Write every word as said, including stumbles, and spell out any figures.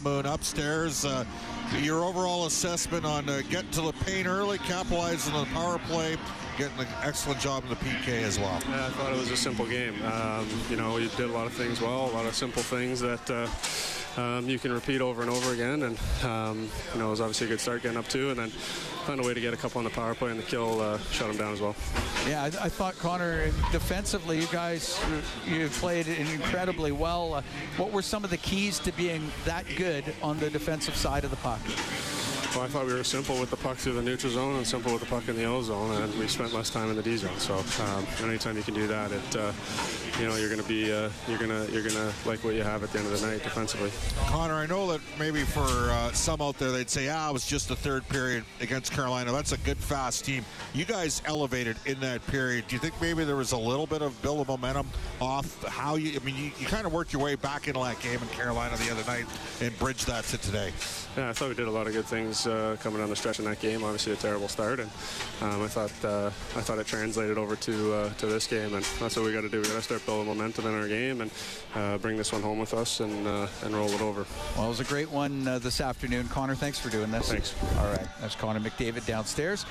Moon upstairs. Uh, your overall assessment on uh, getting to the paint early, capitalizing on the power play, getting an excellent job in the P K as well. Yeah, I thought it was a simple game. Um, you know, you did a lot of things well, a lot of simple things that uh, um, you can repeat over and over again. And um, you know, it was obviously a good start getting up two, and then found a way to get a couple on the power play and the kill uh, shut him down as well. Yeah, I, I thought, Connor, defensively, you guys, you played incredibly well. Uh, what were some of the keys to being that good on the defensive side of the puck? Well, I thought we were simple with the puck through the neutral zone and simple with the puck in the O zone, and we spent less time in the D zone. So um, anytime you can do that, it uh, you know you're going to be uh, you're going to you're going to like what you have at the end of the night defensively. Connor, I know that maybe for uh, some out there they'd say, ah, it was just the third period against Carolina. That's a good fast team. You guys elevated in that period. Do you think maybe there was a little bit of build of momentum off how you? I mean, you, you kind of worked your way back into that game in Carolina the other night and bridged that to today. Yeah, I thought we did a lot of good things. Uh, coming down the stretch in that game, obviously a terrible start, and um, I thought uh, I thought it translated over to uh, to this game, and that's what we got to do. We got to start building momentum in our game and uh, bring this one home with us and uh, and roll it over. Well, it was a great one uh, this afternoon, Connor. Thanks for doing this. Thanks. All right, that's Connor McDavid downstairs.